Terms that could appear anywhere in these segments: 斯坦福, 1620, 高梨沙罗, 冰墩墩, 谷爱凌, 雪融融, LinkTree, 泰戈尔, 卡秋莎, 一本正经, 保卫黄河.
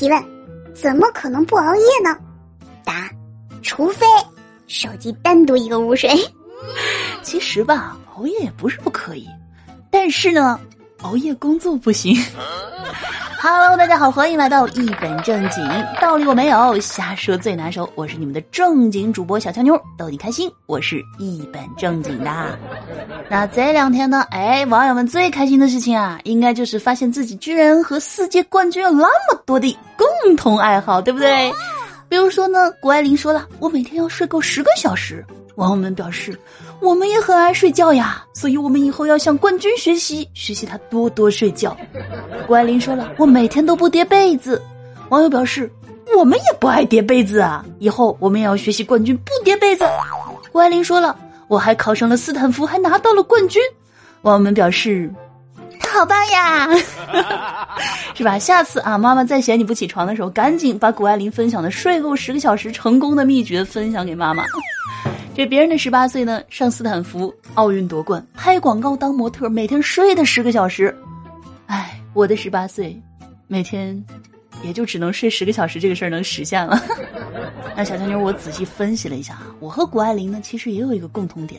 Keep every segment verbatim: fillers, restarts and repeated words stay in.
提问：怎么可能不熬夜呢？答：除非手机单独一个午睡。其实吧，熬夜也不是不可以，但是呢，熬夜工作不行。Hello， 大家好，欢迎来到一本正经，道理我没有，瞎说最拿手。我是你们的正经主播小乔妞，逗你开心。我是一本正经的。那这两天呢，哎，网友们最开心的事情啊，应该就是发现自己居然和世界冠军有那么多的共同爱好，对不对？比如说呢，谷爱凌说了，我每天要睡够十个小时。网友们表示，我们也很爱睡觉呀，所以我们以后要向冠军学习，学习他多多睡觉。谷爱凌说了，我每天都不叠被子。网友表示，我们也不爱叠被子啊，以后我们也要学习冠军不叠被子。谷爱凌说了，我还考上了斯坦福，还拿到了冠军。网友们表示，他好棒呀。是吧，下次啊，妈妈在嫌你不起床的时候，赶紧把谷爱凌分享的睡够十个小时成功的秘诀分享给妈妈。这别人的十八岁呢，上斯坦福，奥运夺冠，拍广告当模特，每天睡的十个小时。哎，我的十八岁，每天也就只能睡十个小时，这个事儿能实现了。那小强妞，我仔细分析了一下啊，我和谷爱凌呢，其实也有一个共同点，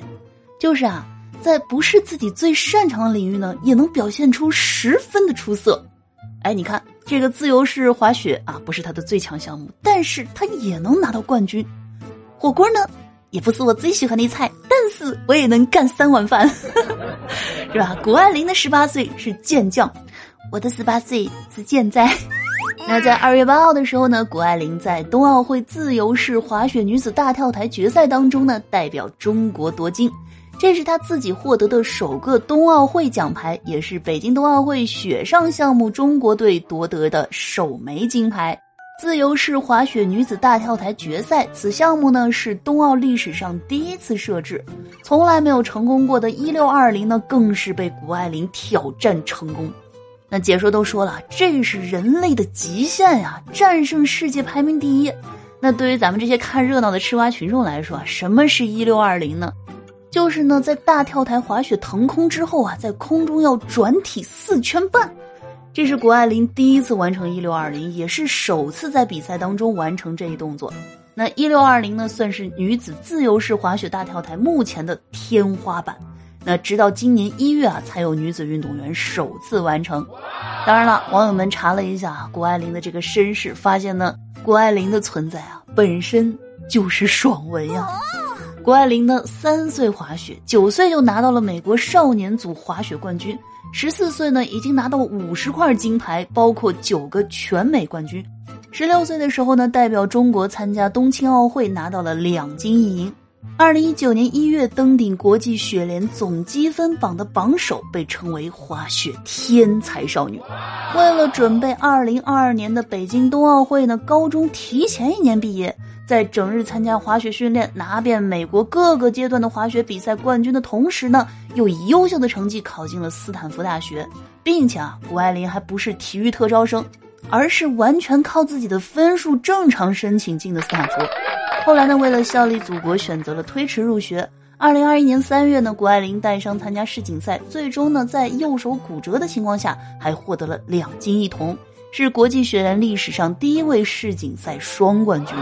就是啊，在不是自己最擅长的领域呢，也能表现出十分的出色。哎，你看这个自由式滑雪啊，不是他的最强项目，但是他也能拿到冠军。火锅呢？也不是我最喜欢的菜，但是我也能干三碗饭。是吧，谷爱凌的十八岁是健将，我的十八岁是健在。那在二月八号的时候呢，谷爱凌在冬奥会自由式滑雪女子大跳台决赛当中呢，代表中国夺金，这是她自己获得的首个冬奥会奖牌，也是北京冬奥会雪上项目中国队夺得的首枚金牌。自由式滑雪女子大跳台决赛，此项目呢是冬奥历史上第一次设置，从来没有成功过的一六二零呢，更是被谷爱凌挑战成功。那解说都说了，这是人类的极限呀、啊，战胜世界排名第一。那对于咱们这些看热闹的吃瓜群众来说，什么是一六二零呢？就是呢，在大跳台滑雪腾空之后啊，在空中要转体四圈半。这是谷爱凌第一次完成一六二零，也是首次在比赛当中完成这一动作。那一六二零呢，算是女子自由式滑雪大跳台目前的天花板。那直到今年一月啊，才有女子运动员首次完成。当然了，网友们查了一下谷爱凌的这个身世，发现呢，谷爱凌的存在啊，本身就是爽文呀、啊。谷爱凌呢，三岁滑雪，九岁就拿到了美国少年组滑雪冠军，十四岁呢已经拿到五十块金牌，包括九个全美冠军。十六岁的时候呢，代表中国参加冬青奥会，拿到了两金一银。二零一九年一月登顶国际雪联总积分榜的榜首，被称为滑雪天才少女。为了准备二零二二年的北京冬奥会呢，高中提前一年毕业。在整日参加滑雪训练，拿遍美国各个阶段的滑雪比赛冠军的同时呢，又以优秀的成绩考进了斯坦福大学，并且啊，谷爱凌还不是体育特招生，而是完全靠自己的分数正常申请进的斯坦福。后来呢，为了效力祖国，选择了推迟入学。二零二一年三月呢，谷爱凌带伤参加世锦赛，最终呢，在右手骨折的情况下，还获得了两金一铜，是国际雪联历史上第一位世锦赛双冠军。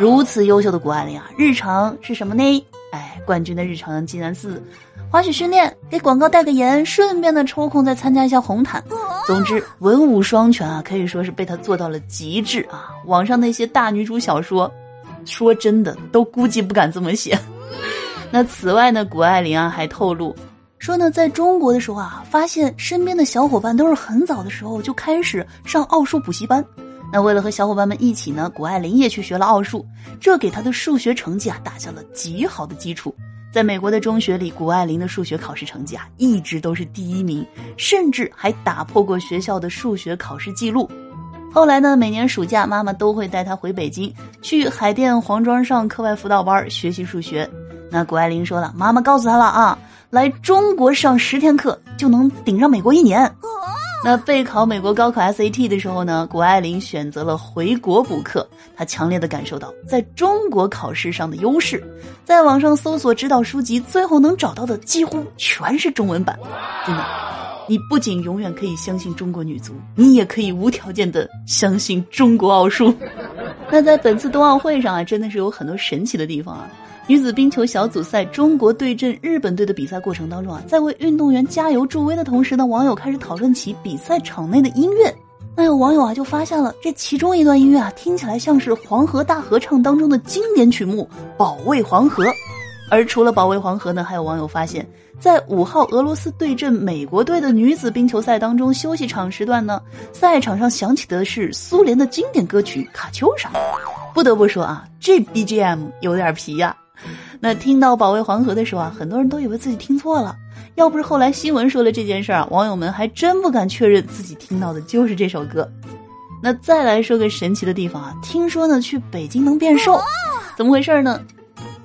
如此优秀的谷爱凌啊，日常是什么呢？哎，冠军的日常竟然是滑雪训练，给广告带个言，顺便的抽空再参加一下红毯。总之，文武双全啊，可以说是被她做到了极致啊！网上那些大女主小说，说真的，都估计不敢这么写。那此外呢，谷爱凌啊还透露说呢，在中国的时候啊，发现身边的小伙伴都是很早的时候就开始上奥数补习班。那为了和小伙伴们一起呢，谷爱凌也去学了奥数，这给她的数学成绩啊打下了极好的基础。在美国的中学里，谷爱凌的数学考试成绩啊一直都是第一名，甚至还打破过学校的数学考试记录。后来呢，每年暑假妈妈都会带她回北京，去海淀黄庄上课外辅导班学习数学。那谷爱凌说了，妈妈告诉她了啊，来中国上十天课就能顶上美国一年。那备考美国高考 S A T 的时候呢，谷爱凌选择了回国补课，她强烈的感受到在中国考试上的优势，在网上搜索指导书籍，最后能找到的几乎全是中文版。真的，你不仅永远可以相信中国女足，你也可以无条件的相信中国奥数。那在本次冬奥会上啊，真的是有很多神奇的地方啊。女子冰球小组赛中国对阵日本队的比赛过程当中啊，在为运动员加油助威的同时呢，网友开始讨论起比赛场内的音乐。那有网友啊就发现了这其中一段音乐啊，听起来像是黄河大合唱当中的经典曲目《保卫黄河》。而除了保卫黄河呢，还有网友发现在五号俄罗斯对阵美国队的女子冰球赛当中，休息场时段呢，赛场上响起的是苏联的经典歌曲《卡秋莎》。不得不说啊，这 B G M 有点皮呀、啊。那听到保卫黄河的时候啊，很多人都以为自己听错了，要不是后来新闻说了这件事儿啊，网友们还真不敢确认自己听到的就是这首歌。那再来说个神奇的地方啊，听说呢去北京能变瘦，怎么回事呢？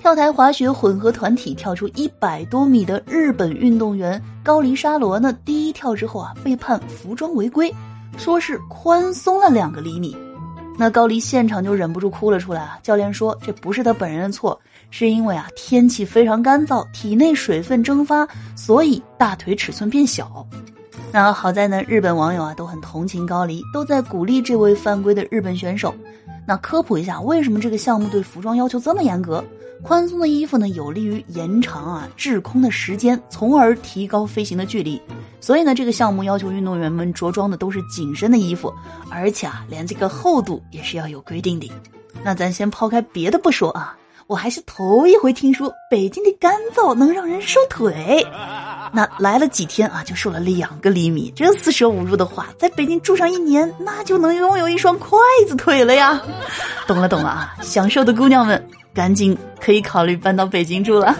跳台滑雪混合团体跳出一百多米的日本运动员高梨沙罗呢，第一跳之后啊，被判服装违规，说是宽松了两个厘米。那高梨现场就忍不住哭了出来啊！教练说这不是他本人的错，是因为啊天气非常干燥，体内水分蒸发，所以大腿尺寸变小。那好在呢，日本网友啊都很同情高梨，都在鼓励这位犯规的日本选手。那科普一下，为什么这个项目对服装要求这么严格？宽松的衣服呢，有利于延长啊滞空的时间，从而提高飞行的距离。所以呢，这个项目要求运动员们着装的都是紧身的衣服，而且啊，连这个厚度也是要有规定的。那咱先抛开别的不说啊，我还是头一回听说北京的干燥能让人瘦腿。那来了几天啊，就瘦了两个厘米，这四舍五入的话，在北京住上一年，那就能拥有一双筷子腿了呀！懂了懂了啊，想瘦的姑娘们，赶紧可以考虑搬到北京住了。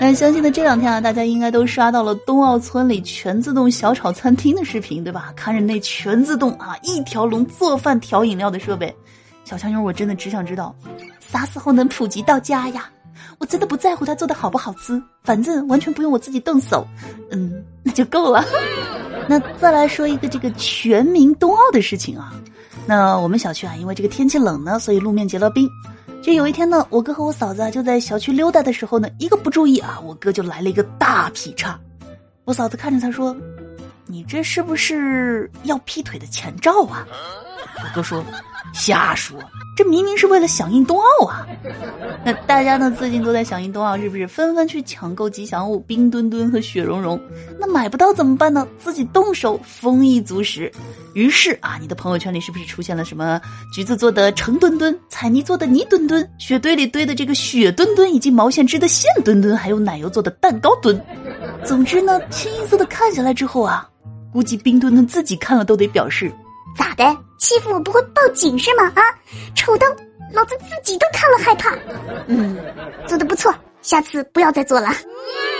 那相信的这两天啊，大家应该都刷到了冬奥村里全自动小炒餐厅的视频，对吧？看着那全自动啊，一条龙做饭调饮料的设备，小强妞，我真的只想知道，啥时候能普及到家呀？我真的不在乎它做的好不好吃，反正完全不用我自己动手，嗯，那就够了。那再来说一个这个全民冬奥的事情啊。那我们小区啊，因为这个天气冷呢，所以路面结了冰。这有一天呢，我哥和我嫂子啊就在小区溜达的时候呢，一个不注意啊，我哥就来了一个大劈叉。我嫂子看着他说：“你这是不是要劈腿的前兆啊？”我哥说：“瞎说，这明明是为了响应冬奥啊！”那大家呢最近都在响应冬奥，是不是纷纷去抢购吉祥物冰墩墩和雪融融？那买不到怎么办呢？自己动手，丰衣足食。于是啊，你的朋友圈里是不是出现了什么橘子做的橙墩墩、彩泥做的泥墩墩、雪堆里堆的这个雪墩墩，以及毛线织的线墩墩，还有奶油做的蛋糕墩？总之呢，清一色的看下来之后啊，估计冰墩墩自己看了都得表示：“咋的？欺负我不会报警是吗？啊，丑到老子自己都看了害怕。”嗯，做得不错，下次不要再做了。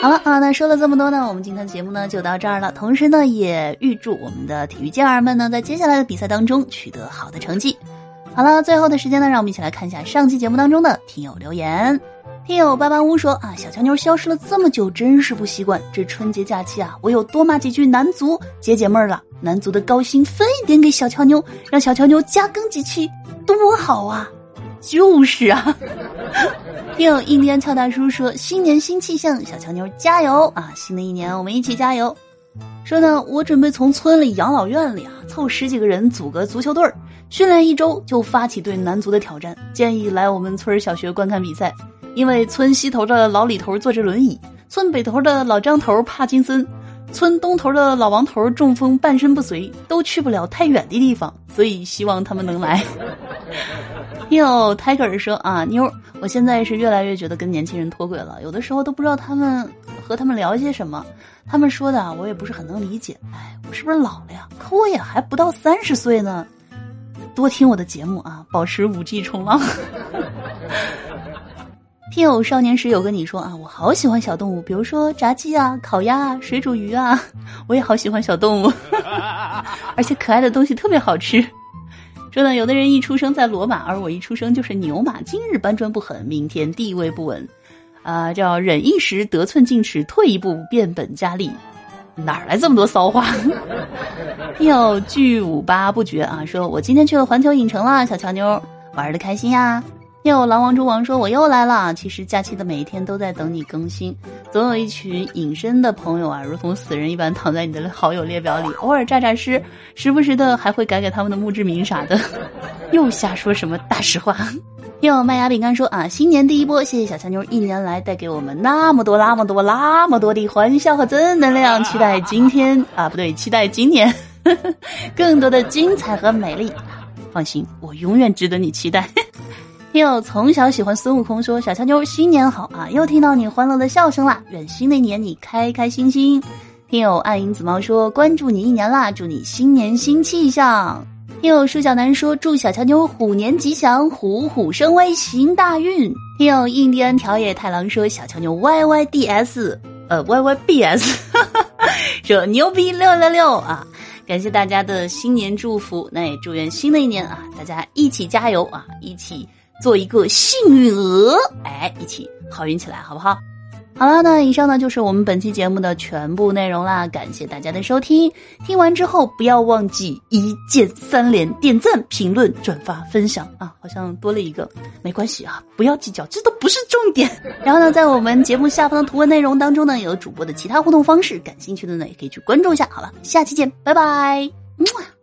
好了啊，那说了这么多呢，我们今天的节目呢就到这儿了。同时呢，也预祝我们的体育健儿们呢在接下来的比赛当中取得好的成绩。好了，最后的时间呢，让我们一起来看一下上期节目当中的听友留言。听友八八五说啊，小强妞消失了这么久，真是不习惯。这春节假期啊，我有多骂几句男足解解闷了。男足的高薪分一点给小乔妞，让小乔妞加更几期，多好啊！就是啊。听友印第安俏大叔说：“新年新气象，小乔妞加油啊！新的一年我们一起加油。”说呢，我准备从村里养老院里啊凑十几个人组个足球队，训练一周就发起对男足的挑战，建议来我们村小学观看比赛。因为村西头的老李头坐着轮椅，村北头的老张头帕金森，村东头的老王头中风半身不遂，都去不了太远的地方，所以希望他们能来。哟，泰戈尔说啊，妞，我现在是越来越觉得跟年轻人脱轨了，有的时候都不知道他们和他们聊些什么，他们说的啊，我也不是很能理解。哎，我是不是老了呀？可我也还不到三十岁呢。多听我的节目啊，保持五 G 冲浪。听友少年时有跟你说啊，我好喜欢小动物，比如说炸鸡啊、烤鸭啊、水煮鱼啊，我也好喜欢小动物，而且可爱的东西特别好吃。说呢，有的人一出生在罗马，而我一出生就是牛马，今日搬砖不狠，明天地位不稳，啊、呃，叫忍一时得寸进尺，退一步变本加厉。哪来这么多骚话？听友剧五八不绝啊，说我今天去了环球影城啦，小乔妞玩的开心呀。又有狼王猪王说我又来了，其实假期的每一天都在等你更新，总有一群隐身的朋友啊，如同死人一般躺在你的好友列表里，偶尔诈诈尸，时不时的还会改改他们的墓志铭啥的，又瞎说什么大实话。又有麦芽饼干说啊，新年第一波，谢谢小强妞一年来带给我们那么多那么多那么多的欢笑和正能量，期待今天啊不对期待今年呵呵更多的精彩和美丽，放心我永远值得你期待。又从小喜欢孙悟空说，小强妞新年好啊，又听到你欢乐的笑声啦，愿新的一年你开开心心。听友暗影紫猫说，关注你一年啦，祝你新年新气象。听友舒小南说，祝小强妞虎年吉祥，虎虎生威行大运。听友印第安条野太郎说，小强妞 Y Y D S 呃 Y Y B S 说牛逼六六六啊，感谢大家的新年祝福，那也祝愿新的一年啊大家一起加油啊，一起做一个幸运鹅，哎，一起好运起来，好不好？好了，那以上呢就是我们本期节目的全部内容啦，感谢大家的收听。听完之后不要忘记一键三连，点赞、评论、转发、分享啊，好像多了一个，没关系啊，不要计较，这都不是重点。然后呢，在我们节目下方的图文内容当中呢，有主播的其他互动方式，感兴趣的呢也可以去关注一下。好了，下期见，拜拜，么啊。